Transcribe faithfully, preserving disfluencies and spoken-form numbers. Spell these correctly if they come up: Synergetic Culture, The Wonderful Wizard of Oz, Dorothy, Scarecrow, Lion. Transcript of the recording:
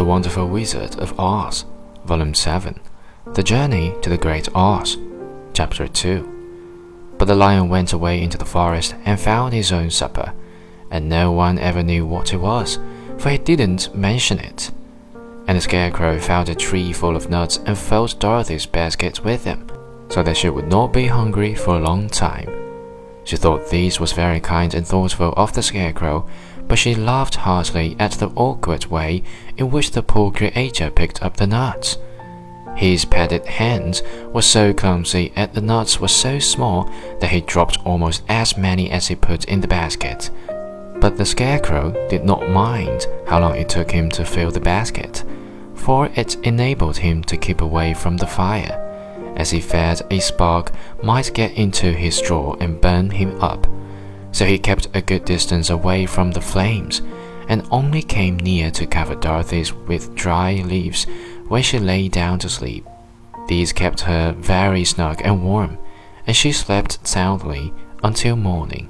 The Wonderful Wizard of Oz, Volume seven, The Journey to the Great Oz, Chapter two. But the lion went away into the forest and found his own supper, and no one ever knew what it was, for he didn't mention it. And the Scarecrow found a tree full of nuts and filled Dorothy's basket with them, so that she would not be hungry for a long time. She thought this was very kind and thoughtful of the Scarecrow, but she laughed heartily at the awkward way in which the poor creature picked up the nuts. His padded hands were so clumsy and the nuts were so small that he dropped almost as many as he put in the basket. But the Scarecrow did not mind how long it took him to fill the basket, for it enabled him to keep away from the fire, as he feared a spark might get into his straw and burn him up.So he kept a good distance away from the flames, and only came near to cover Dorothy with dry leaves when she lay down to sleep. These kept her very snug and warm, and she slept soundly until morning.